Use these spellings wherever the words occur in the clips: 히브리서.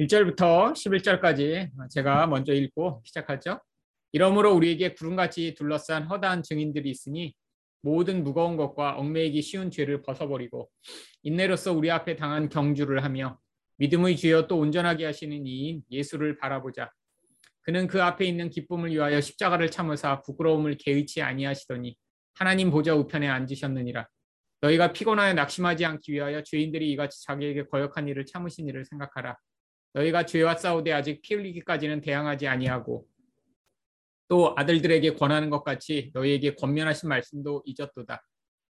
1절부터 11절까지 제가 먼저 읽고 시작하죠. 이러므로 우리에게 구름같이 둘러싼 허다한 증인들이 있으니 모든 무거운 것과 얽매이기 쉬운 죄를 벗어버리고 인내로써 우리 앞에 당한 경주를 하며 믿음의 주여 또 온전하게 하시는 이인 예수를 바라보자. 그는 그 앞에 있는 기쁨을 위하여 십자가를 참으사 부끄러움을 개의치 아니하시더니 하나님 보좌 우편에 앉으셨느니라. 너희가 피곤하여 낙심하지 않기 위하여 죄인들이 이같이 자기에게 거역한 일을 참으신 일을 생각하라. 너희가 죄와 싸우되 아직 피 흘리기까지는 대항하지 아니하고 또 아들들에게 권하는 것 같이 너희에게 권면하신 말씀도 잊었도다.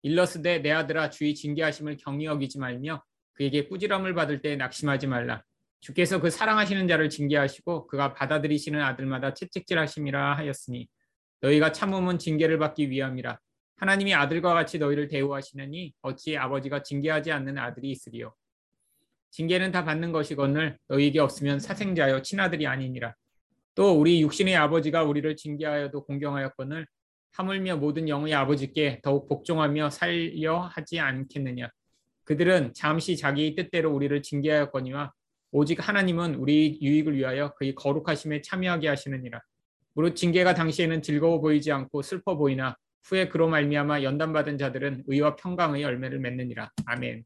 일러스되 내 아들아 주의 징계하심을 경히 여기지 말며 그에게 꾸지람을 받을 때 낙심하지 말라. 주께서 그 사랑하시는 자를 징계하시고 그가 받아들이시는 아들마다 채찍질하심이라 하였으니 너희가 참음은 징계를 받기 위함이라. 하나님이 아들과 같이 너희를 대우하시느니 어찌 아버지가 징계하지 않는 아들이 있으리요. 징계는 다 받는 것이거늘 너희에게 없으면 사생자여 친아들이 아니니라. 또 우리 육신의 아버지가 우리를 징계하여도 공경하였거늘 하물며 모든 영의 아버지께 더욱 복종하며 살려 하지 않겠느냐. 그들은 잠시 자기의 뜻대로 우리를 징계하였거니와 오직 하나님은 우리의 유익을 위하여 그의 거룩하심에 참여하게 하시느니라. 무릇 징계가 당시에는 즐거워 보이지 않고 슬퍼 보이나 후에 그로 말미암아 연단받은 자들은 의와 평강의 열매를 맺느니라. 아멘.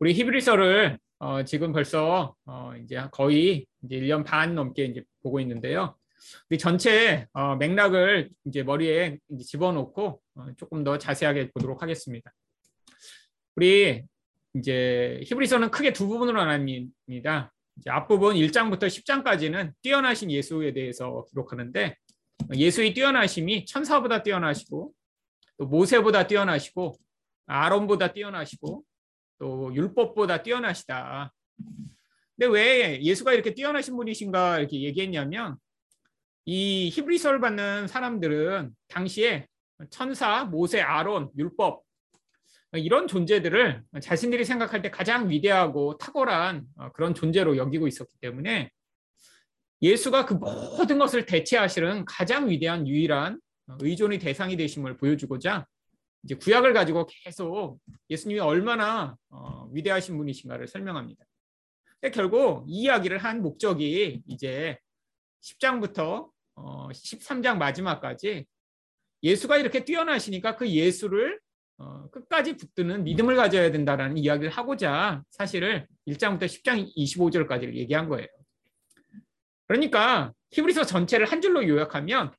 우리 히브리서를 지금 벌써 이제 거의 이제 1년 반 넘게 이제 보고 있는데요. 우리 전체 맥락을 이제 머리에 이제 집어넣고 조금 더 자세하게 보도록 하겠습니다. 우리 이제 히브리서는 크게 두 부분으로 나뉩니다. 이제 앞부분 1장부터 10장까지는 뛰어나신 예수에 대해서 기록하는데 예수의 뛰어나심이 천사보다 뛰어나시고 또 모세보다 뛰어나시고 아론보다 뛰어나시고 또 율법보다 뛰어나시다. 근데 왜 예수가 이렇게 뛰어나신 분이신가 이렇게 얘기했냐면 이 히브리서를 받는 사람들은 당시에 천사, 모세, 아론, 율법 이런 존재들을 자신들이 생각할 때 가장 위대하고 탁월한 그런 존재로 여기고 있었기 때문에 예수가 그 모든 것을 대체하시는 가장 위대한 유일한 의존의 대상이 되심을 보여주고자 이제 구약을 가지고 계속 예수님이 얼마나 위대하신 분이신가를 설명합니다. 근데 결국 이 이야기를 한 목적이 이제 10장부터 13장 마지막까지 예수가 이렇게 뛰어나시니까 그 예수를 끝까지 붙드는 믿음을 가져야 된다라는 이야기를 하고자 사실을 1장부터 10장 25절까지를 얘기한 거예요. 그러니까 히브리서 전체를 한 줄로 요약하면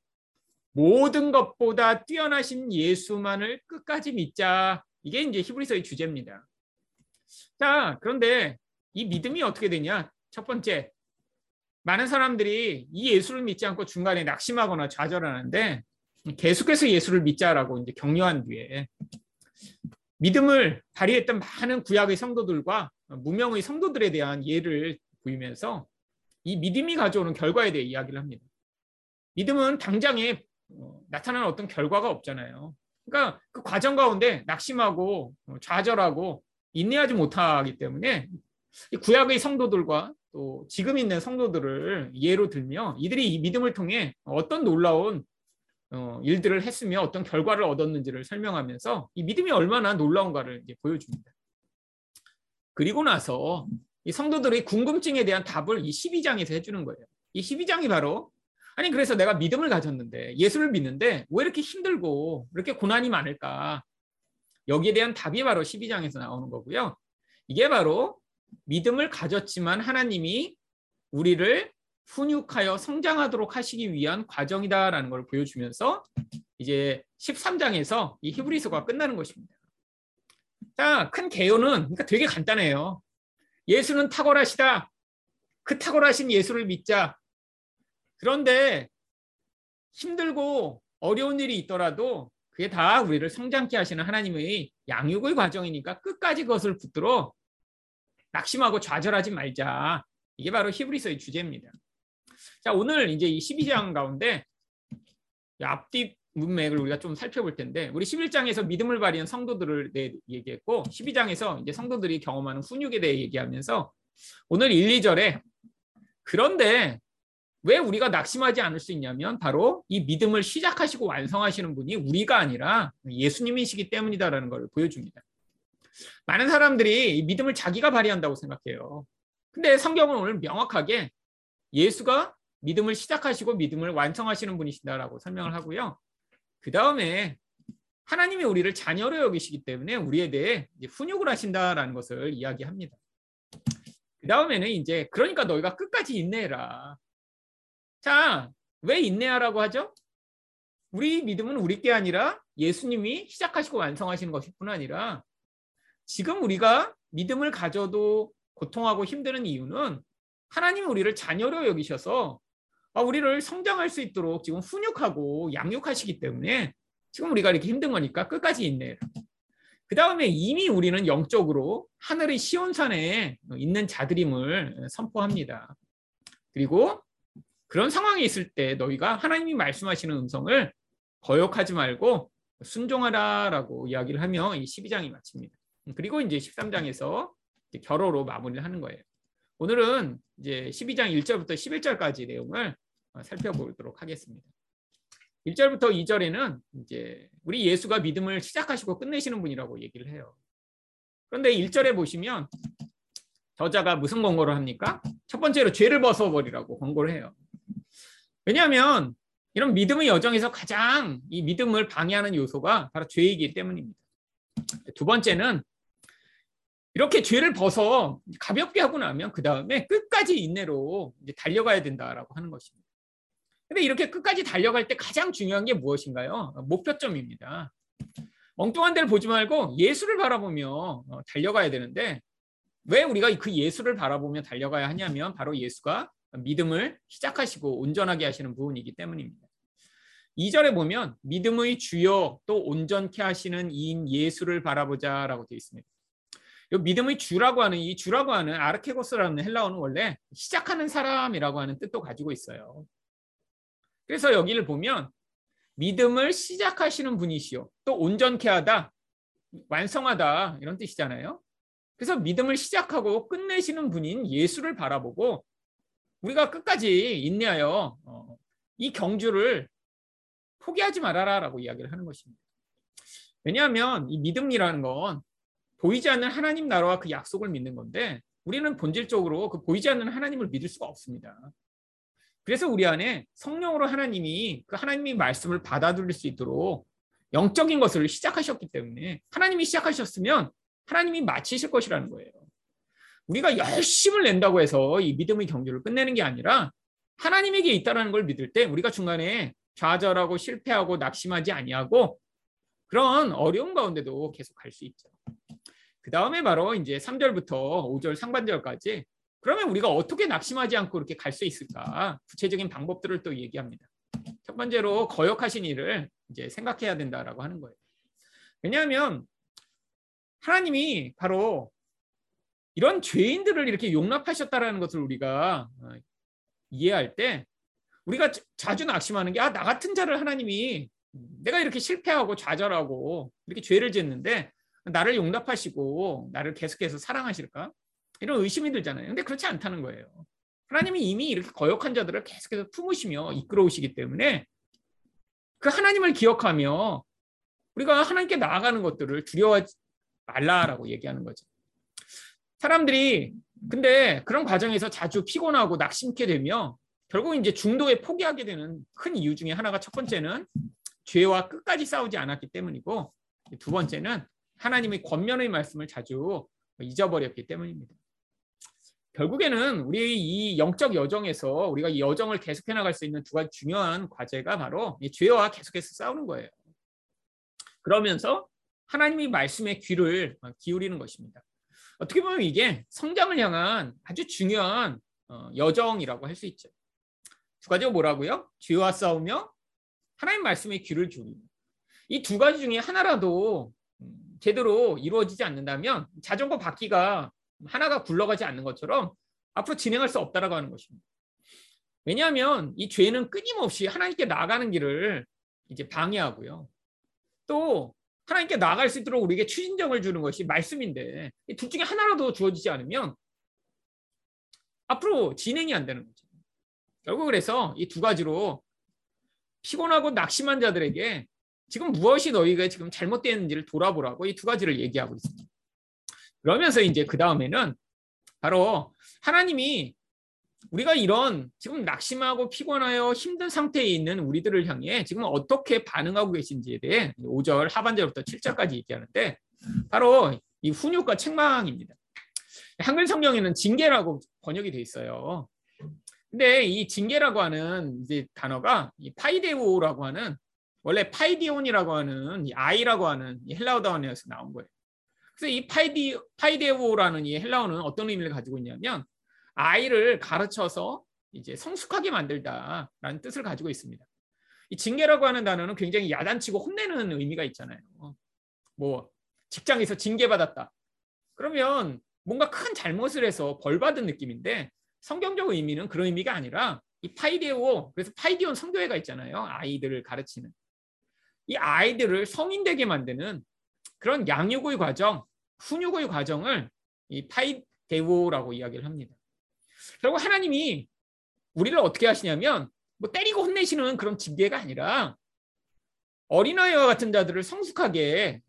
모든 것보다 뛰어나신 예수만을 끝까지 믿자. 이게 이제 히브리서의 주제입니다. 자, 그런데 이 믿음이 어떻게 되냐? 첫 번째, 많은 사람들이 이 예수를 믿지 않고 중간에 낙심하거나 좌절하는데 계속해서 예수를 믿자라고 이제 격려한 뒤에 믿음을 발휘했던 많은 구약의 성도들과 무명의 성도들에 대한 예를 보이면서 이 믿음이 가져오는 결과에 대해 이야기를 합니다. 믿음은 당장에 나타나는 어떤 결과가 없잖아요. 그러니까 그 과정 가운데 낙심하고 좌절하고 인내하지 못하기 때문에 구약의 성도들과 또 지금 있는 성도들을 예로 들며 이들이 이 믿음을 통해 어떤 놀라운 일들을 했으며 어떤 결과를 얻었는지를 설명하면서 이 믿음이 얼마나 놀라운가를 이제 보여줍니다. 그리고 나서 이 성도들의 궁금증에 대한 답을 이 12장에서 해주는 거예요. 이 12장이 바로 아니 그래서 내가 믿음을 가졌는데 예수를 믿는데 왜 이렇게 힘들고 이렇게 고난이 많을까? 여기에 대한 답이 바로 12장에서 나오는 거고요. 이게 바로 믿음을 가졌지만 하나님이 우리를 훈육하여 성장하도록 하시기 위한 과정이다라는 걸 보여주면서 이제 13장에서 이 히브리서가 끝나는 것입니다. 자, 큰 개요는 그러니까 되게 간단해요. 예수는 탁월하시다. 그 탁월하신 예수를 믿자. 그런데 힘들고 어려운 일이 있더라도 그게 다 우리를 성장케 하시는 하나님의 양육의 과정이니까 끝까지 그것을 붙들어 낙심하고 좌절하지 말자. 이게 바로 히브리서의 주제입니다. 자, 오늘 이제 이 12장 가운데 앞뒤 문맥을 우리가 좀 살펴볼 텐데 우리 11장에서 믿음을 발휘한 성도들을 얘기했고 12장에서 이제 성도들이 경험하는 훈육에 대해 얘기하면서 오늘 1, 2절에 그런데 왜 우리가 낙심하지 않을 수 있냐면 바로 이 믿음을 시작하시고 완성하시는 분이 우리가 아니라 예수님이시기 때문이다라는 걸 보여줍니다. 많은 사람들이 믿음을 자기가 발휘한다고 생각해요. 근데 성경은 오늘 명확하게 예수가 믿음을 시작하시고 믿음을 완성하시는 분이시다라고 설명을 하고요. 그 다음에 하나님이 우리를 자녀로 여기시기 때문에 우리에 대해 이제 훈육을 하신다라는 것을 이야기합니다. 그 다음에는 이제 그러니까 너희가 끝까지 인내해라. 자, 왜 인내하라고 하죠? 우리 믿음은 우리 게 아니라 예수님이 시작하시고 완성하시는 것일 뿐 아니라 지금 우리가 믿음을 가져도 고통하고 힘드는 이유는 하나님이 우리를 자녀로 여기셔서 우리를 성장할 수 있도록 지금 훈육하고 양육하시기 때문에 지금 우리가 이렇게 힘든 거니까 끝까지 인내해라. 그 다음에 이미 우리는 영적으로 하늘의 시온산에 있는 자들임을 선포합니다. 그리고 그런 상황에 있을 때 너희가 하나님이 말씀하시는 음성을 거역하지 말고 순종하라라고 이야기를 하며 이 12장이 마칩니다. 그리고 이제 13장에서 이제 결어로 마무리를 하는 거예요. 오늘은 이제 12장 1절부터 11절까지 내용을 살펴보도록 하겠습니다. 1절부터 2절에는 이제 우리 예수가 믿음을 시작하시고 끝내시는 분이라고 얘기를 해요. 그런데 1절에 보시면 저자가 무슨 권고를 합니까? 첫 번째로 죄를 벗어버리라고 권고를 해요. 왜냐하면 이런 믿음의 여정에서 가장 이 믿음을 방해하는 요소가 바로 죄이기 때문입니다. 두 번째는 이렇게 죄를 벗어 가볍게 하고 나면 그 다음에 끝까지 인내로 이제 달려가야 된다라고 하는 것입니다. 근데 이렇게 끝까지 달려갈 때 가장 중요한 게 무엇인가요? 목표점입니다. 엉뚱한 데를 보지 말고 예수를 바라보며 달려가야 되는데 왜 우리가 그 예수를 바라보며 달려가야 하냐면 바로 예수가 믿음을 시작하시고 온전하게 하시는 부분이기 때문입니다. 2절에 보면 믿음의 주여 또 온전케 하시는 이인 예수를 바라보자 라고 되어 있습니다. 이 믿음의 주라고 하는 이 주라고 하는 아르케고스라는 헬라어는 원래 시작하는 사람이라고 하는 뜻도 가지고 있어요. 그래서 여기를 보면 믿음을 시작하시는 분이시요 또 온전케 하다 완성하다 이런 뜻이잖아요. 그래서 믿음을 시작하고 끝내시는 분인 예수를 바라보고 우리가 끝까지 인내하여 이 경주를 포기하지 말아라 라고 이야기를 하는 것입니다. 왜냐하면 이 믿음이라는 건 보이지 않는 하나님 나라와 그 약속을 믿는 건데 우리는 본질적으로 그 보이지 않는 하나님을 믿을 수가 없습니다. 그래서 우리 안에 성령으로 하나님이 그 하나님의 말씀을 받아들일 수 있도록 영적인 것을 시작하셨기 때문에 하나님이 시작하셨으면 하나님이 마치실 것이라는 거예요. 우리가 열심을 낸다고 해서 이 믿음의 경주를 끝내는 게 아니라 하나님에게 있다는 걸 믿을 때 우리가 중간에 좌절하고 실패하고 낙심하지 아니하고 그런 어려움 가운데도 계속 갈 수 있죠. 그 다음에 바로 이제 3절부터 5절 상반절까지 그러면 우리가 어떻게 낙심하지 않고 이렇게 갈 수 있을까? 구체적인 방법들을 또 얘기합니다. 첫 번째로 거역하신 일을 이제 생각해야 된다라고 하는 거예요. 왜냐하면 하나님이 바로 이런 죄인들을 이렇게 용납하셨다라는 것을 우리가 이해할 때 우리가 자주 낙심하는 게 나 같은 자를 하나님이 내가 이렇게 실패하고 좌절하고 이렇게 죄를 짓는데 나를 용납하시고 나를 계속해서 사랑하실까? 이런 의심이 들잖아요. 근데 그렇지 않다는 거예요. 하나님이 이미 이렇게 거역한 자들을 계속해서 품으시며 이끌어오시기 때문에 그 하나님을 기억하며 우리가 하나님께 나아가는 것들을 두려워하지 말라라고 얘기하는 거죠. 사람들이 근데 그런 과정에서 자주 피곤하고 낙심케 되며 결국 이제 중도에 포기하게 되는 큰 이유 중에 하나가 첫 번째는 죄와 끝까지 싸우지 않았기 때문이고 두 번째는 하나님의 권면의 말씀을 자주 잊어버렸기 때문입니다. 결국에는 우리의 이 영적 여정에서 우리가 이 여정을 계속해 나갈 수 있는 두 가지 중요한 과제가 바로 이 죄와 계속해서 싸우는 거예요. 그러면서 하나님의 말씀에 귀를 기울이는 것입니다. 어떻게 보면 이게 성장을 향한 아주 중요한 여정이라고 할 수 있죠. 두 가지가 뭐라고요? 죄와 싸우며 하나님 말씀에 귀를 기울이는 이 두 가지 중에 하나라도 제대로 이루어지지 않는다면 자전거 바퀴가 하나가 굴러가지 않는 것처럼 앞으로 진행할 수 없다라고 하는 것입니다. 왜냐하면 이 죄는 끊임없이 하나님께 나아가는 길을 이제 방해하고요. 또 하나님께 나아갈 수 있도록 우리에게 추진력을 주는 것이 말씀인데 이 둘 중에 하나라도 주어지지 않으면 앞으로 진행이 안 되는 거죠. 결국 그래서 이 두 가지로 피곤하고 낙심한 자들에게 지금 무엇이 너희가 지금 잘못되었는지를 돌아보라고 이 두 가지를 얘기하고 있습니다. 그러면서 이제 그 다음에는 바로 하나님이 우리가 이런 지금 낙심하고 피곤하여 힘든 상태에 있는 우리들을 향해 지금 어떻게 반응하고 계신지에 대해 5절 하반절부터 7절까지 얘기하는데 바로 이 훈육과 책망입니다. 한글 성경에는 징계라고 번역이 돼 있어요. 근데 이 징계라고 하는 이제 단어가 이 파이데오라고 하는 원래 파이디온이라고 하는 이 아이라고 하는 이 헬라어 단어에서 나온 거예요. 그래서 이 파이데오라는 이 헬라어는 어떤 의미를 가지고 있냐면 아이를 가르쳐서 이제 성숙하게 만들다라는 뜻을 가지고 있습니다. 이 징계라고 하는 단어는 굉장히 야단치고 혼내는 의미가 있잖아요. 뭐 직장에서 징계받았다. 그러면 뭔가 큰 잘못을 해서 벌받은 느낌인데 성경적 의미는 그런 의미가 아니라 이 파이데오, 그래서 파이디온 성교회가 있잖아요. 아이들을 가르치는. 이 아이들을 성인되게 만드는 그런 양육의 과정, 훈육의 과정을 이 파이데오라고 이야기를 합니다. 결국 하나님이 우리를 어떻게 하시냐면 뭐 때리고 혼내시는 그런 징계가 아니라 어린아이와 같은 자들을 성숙하게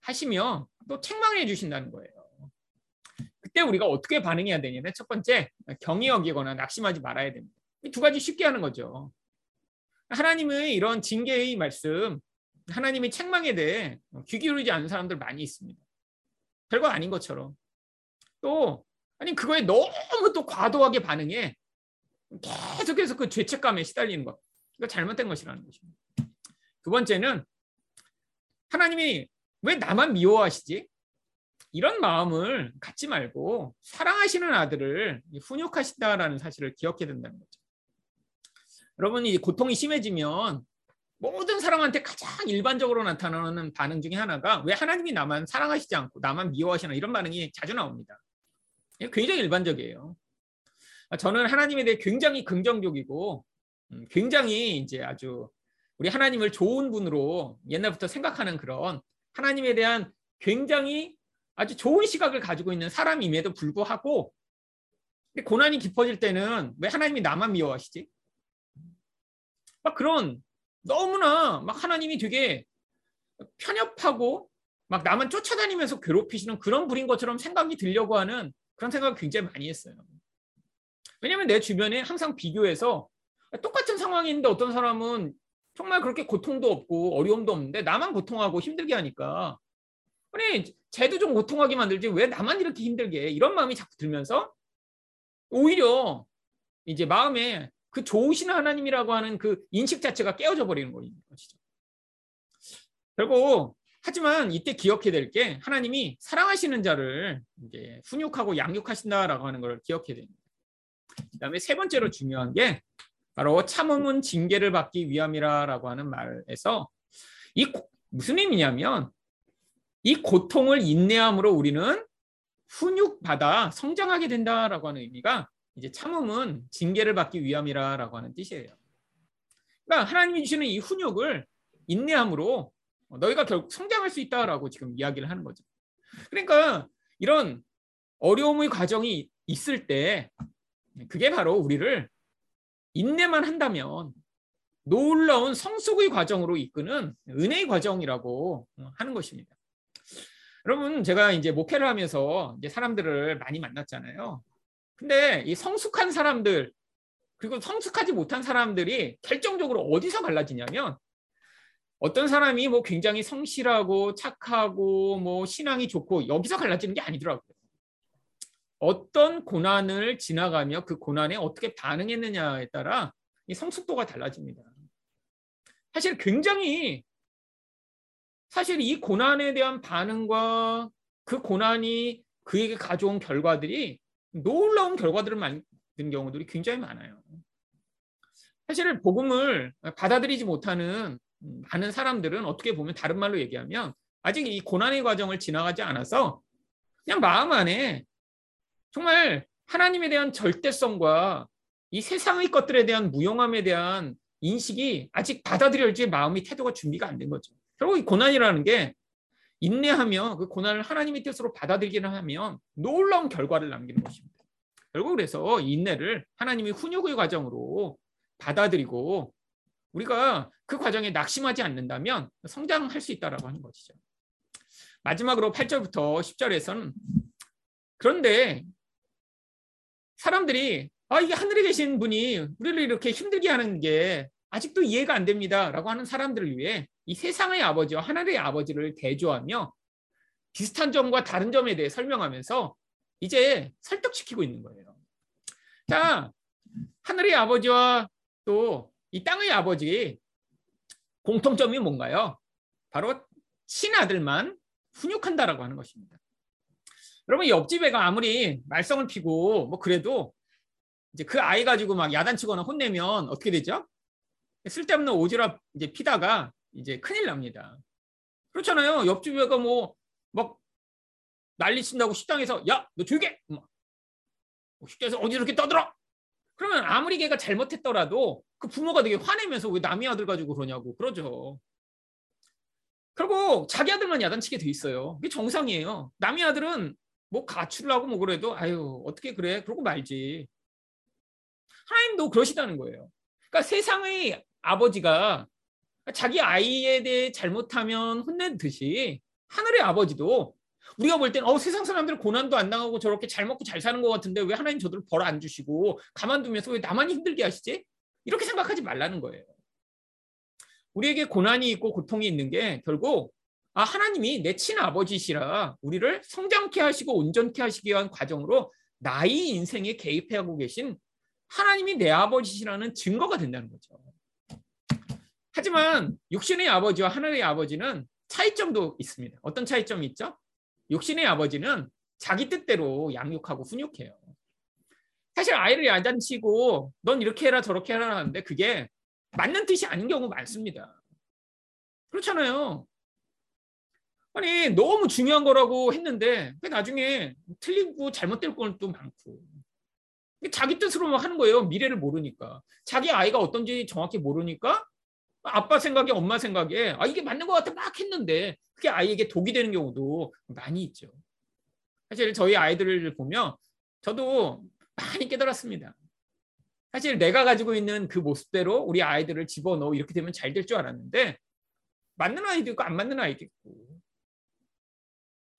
하시며 또 책망을 해주신다는 거예요. 그때 우리가 어떻게 반응해야 되냐면 첫 번째, 경히 여기거나 낙심하지 말아야 됩니다. 이 두 가지 쉽게 하는 거죠. 하나님의 이런 징계의 말씀, 하나님의 책망에 대해 귀 기울이지 않는 사람들 많이 있습니다. 별거 아닌 것처럼. 또 아니 그거에 너무 또 과도하게 반응해 계속해서 그 죄책감에 시달리는 것. 이거 잘못된 것이라는 것입니다. 두 번째는 하나님이 왜 나만 미워하시지? 이런 마음을 갖지 말고 사랑하시는 아들을 훈육하신다라는 사실을 기억해야 된다는 거죠. 여러분, 이 고통이 심해지면 모든 사람한테 가장 일반적으로 나타나는 반응 중에 하나가 왜 하나님이 나만 사랑하시지 않고 나만 미워하시나 이런 반응이 자주 나옵니다. 굉장히 일반적이에요. 저는 하나님에 대해 굉장히 긍정적이고 굉장히 이제 아주 우리 하나님을 좋은 분으로 옛날부터 생각하는 그런 하나님에 대한 굉장히 아주 좋은 시각을 가지고 있는 사람임에도 불구하고 고난이 깊어질 때는 왜 하나님이 나만 미워하시지? 막 그런 너무나 막 하나님이 되게 편협하고 막 나만 쫓아다니면서 괴롭히시는 그런 분인 것처럼 생각이 들려고 하는 그런 생각을 굉장히 많이 했어요. 왜냐하면 내 주변에 항상 비교해서 똑같은 상황인데 어떤 사람은 정말 그렇게 고통도 없고 어려움도 없는데 나만 고통하고 힘들게 하니까 아니 쟤도 좀 고통하게 만들지 왜 나만 이렇게 힘들게 해? 이런 마음이 자꾸 들면서 오히려 이제 마음에 그 좋으신 하나님이라고 하는 그 인식 자체가 깨어져 버리는 것이죠. 결국 하지만 이때 기억해야 될 게 하나님이 사랑하시는 자를 이제 훈육하고 양육하신다라고 하는 걸 기억해야 됩니다. 그다음에 세 번째로 중요한 게 바로 참음은 징계를 받기 위함이라라고 하는 말에서 이 무슨 의미냐면 이 고통을 인내함으로 우리는 훈육받아 성장하게 된다라고 하는 의미가 이제 참음은 징계를 받기 위함이라라고 하는 뜻이에요. 그러니까 하나님이 주시는 이 훈육을 인내함으로 너희가 결국 성장할 수 있다라고 지금 이야기를 하는 거죠. 그러니까 이런 어려움의 과정이 있을 때 그게 바로 우리를 인내만 한다면 놀라운 성숙의 과정으로 이끄는 은혜의 과정이라고 하는 것입니다. 여러분, 제가 이제 목회를 하면서 이제 사람들을 많이 만났잖아요. 근데 이 성숙한 사람들 그리고 성숙하지 못한 사람들이 결정적으로 어디서 갈라지냐면 어떤 사람이 뭐 굉장히 성실하고 착하고 뭐 신앙이 좋고 여기서 갈라지는 게 아니더라고요. 어떤 고난을 지나가며 그 고난에 어떻게 반응했느냐에 따라 이 성숙도가 달라집니다. 사실 굉장히 사실 이 고난에 대한 반응과 그 고난이 그에게 가져온 결과들이 놀라운 결과들을 만든 경우들이 굉장히 많아요. 사실 복음을 받아들이지 못하는 많은 사람들은 어떻게 보면 다른 말로 얘기하면 아직 이 고난의 과정을 지나가지 않아서 그냥 마음 안에 정말 하나님에 대한 절대성과 이 세상의 것들에 대한 무용함에 대한 인식이 아직 받아들일지 마음의 태도가 준비가 안 된 거죠. 결국 이 고난이라는 게 인내하며 그 고난을 하나님의 뜻으로 받아들이기는 하면 놀라운 결과를 남기는 것입니다. 결국 그래서 인내를 하나님의 훈육의 과정으로 받아들이고 우리가 그 과정에 낙심하지 않는다면 성장할 수 있다라고 하는 것이죠. 마지막으로 8절부터 10절에서는 그런데 사람들이 아, 이게 하늘에 계신 분이 우리를 이렇게 힘들게 하는 게 아직도 이해가 안 됩니다라고 하는 사람들을 위해 이 세상의 아버지와 하늘의 아버지를 대조하며 비슷한 점과 다른 점에 대해 설명하면서 이제 설득시키고 있는 거예요. 자, 하늘의 아버지와 또 이 땅의 아버지 공통점이 뭔가요? 바로 친아들만 훈육한다라고 하는 것입니다. 여러분, 옆집 애가 아무리 말썽을 피고 뭐 그래도 이제 그 아이 가지고 막 야단치거나 혼내면 어떻게 되죠? 쓸데없는 오지랖 이제 피다가 이제 큰일 납니다. 그렇잖아요. 옆집 애가 뭐 막 난리친다고 식당에서 야, 너 조용히 해! 식당에서 어디 이렇게 떠들어? 그러면 아무리 걔가 잘못했더라도 그 부모가 되게 화내면서 왜 남의 아들 가지고 그러냐고 그러죠. 결국 자기 아들만 야단치게 돼 있어요. 이게 정상이에요. 남의 아들은 뭐 가출을 하고 뭐 그래도 아유 어떻게 그래? 그러고 말지. 하나님도 그러시다는 거예요. 그러니까 세상의 아버지가 자기 아이에 대해 잘못하면 혼내듯이 하늘의 아버지도 우리가 볼 때는 세상 사람들 고난도 안 당하고 저렇게 잘 먹고 잘 사는 것 같은데 왜 하나님 저들을 벌 안 주시고 가만두면서 왜 나만 힘들게 하시지? 이렇게 생각하지 말라는 거예요. 우리에게 고난이 있고 고통이 있는 게 결국 하나님이 내 친아버지시라 우리를 성장케 하시고 온전케 하시기 위한 과정으로 나의 인생에 개입하고 계신 하나님이 내 아버지시라는 증거가 된다는 거죠. 하지만 육신의 아버지와 하늘의 아버지는 차이점도 있습니다. 어떤 차이점이 있죠? 육신의 아버지는 자기 뜻대로 양육하고 훈육해요. 사실 아이를 야단치고 넌 이렇게 해라 저렇게 해라 하는데 그게 맞는 뜻이 아닌 경우 많습니다. 그렇잖아요. 아니 너무 중요한 거라고 했는데 나중에 틀리고 잘못될 건 또 많고 자기 뜻으로 하는 거예요. 미래를 모르니까. 자기 아이가 어떤지 정확히 모르니까 아빠 생각에 엄마 생각에 이게 맞는 것 같아 막 했는데 그게 아이에게 독이 되는 경우도 많이 있죠. 사실 저희 아이들을 보면 저도 많이 깨달았습니다. 사실 내가 가지고 있는 그 모습대로 우리 아이들을 집어넣어 이렇게 되면 잘 될 줄 알았는데 맞는 아이도 있고 안 맞는 아이도 있고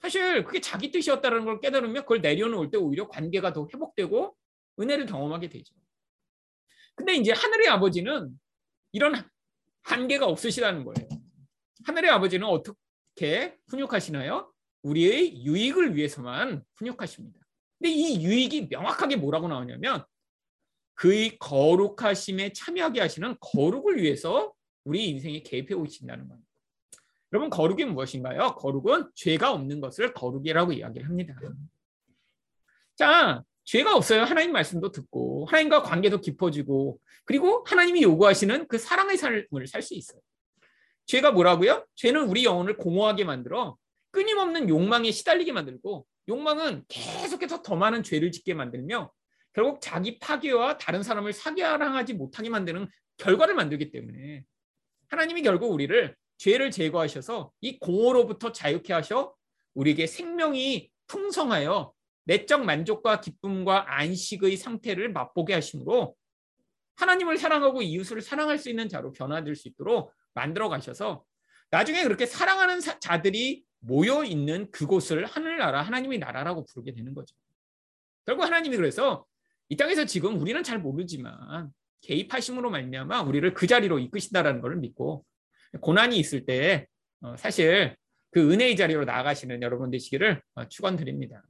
사실 그게 자기 뜻이었다는 걸 깨달으면 그걸 내려놓을 때 오히려 관계가 더 회복되고 은혜를 경험하게 되죠. 근데 이제 하늘의 아버지는 이런 한계가 없으시다는 거예요. 하늘의 아버지는 어떻게 훈육하시나요? 우리의 유익을 위해서만 훈육하십니다. 근데 이 유익이 명확하게 뭐라고 나오냐면 그의 거룩하심에 참여하게 하시는 거룩을 위해서 우리 인생에 개입해 오신다는 겁니다. 여러분, 거룩이 무엇인가요? 거룩은 죄가 없는 것을 거룩이라고 이야기를 합니다. 자, 죄가 없어요. 하나님 말씀도 듣고 하나님과 관계도 깊어지고 그리고 하나님이 요구하시는 그 사랑의 삶을 살 수 있어요. 죄가 뭐라고요? 죄는 우리 영혼을 공허하게 만들어 끊임없는 욕망에 시달리게 만들고 욕망은 계속해서 더 많은 죄를 짓게 만들며 결국 자기 파괴와 다른 사람을 사랑하지 못하게 만드는 결과를 만들기 때문에 하나님이 결국 우리를 죄를 제거하셔서 이 공허로부터 자유케 하셔 우리에게 생명이 풍성하여 내적 만족과 기쁨과 안식의 상태를 맛보게 하심으로 하나님을 사랑하고 이웃을 사랑할 수 있는 자로 변화될 수 있도록 만들어 가셔서 나중에 그렇게 사랑하는 자들이 모여 있는 그곳을 하늘나라, 하나님의 나라라고 부르게 되는 거죠. 결국 하나님이 그래서 이 땅에서 지금 우리는 잘 모르지만 개입하심으로 말미암아 우리를 그 자리로 이끄신다라는 걸 믿고 고난이 있을 때 사실 그 은혜의 자리로 나아가시는 여러분 되시기를 축원드립니다.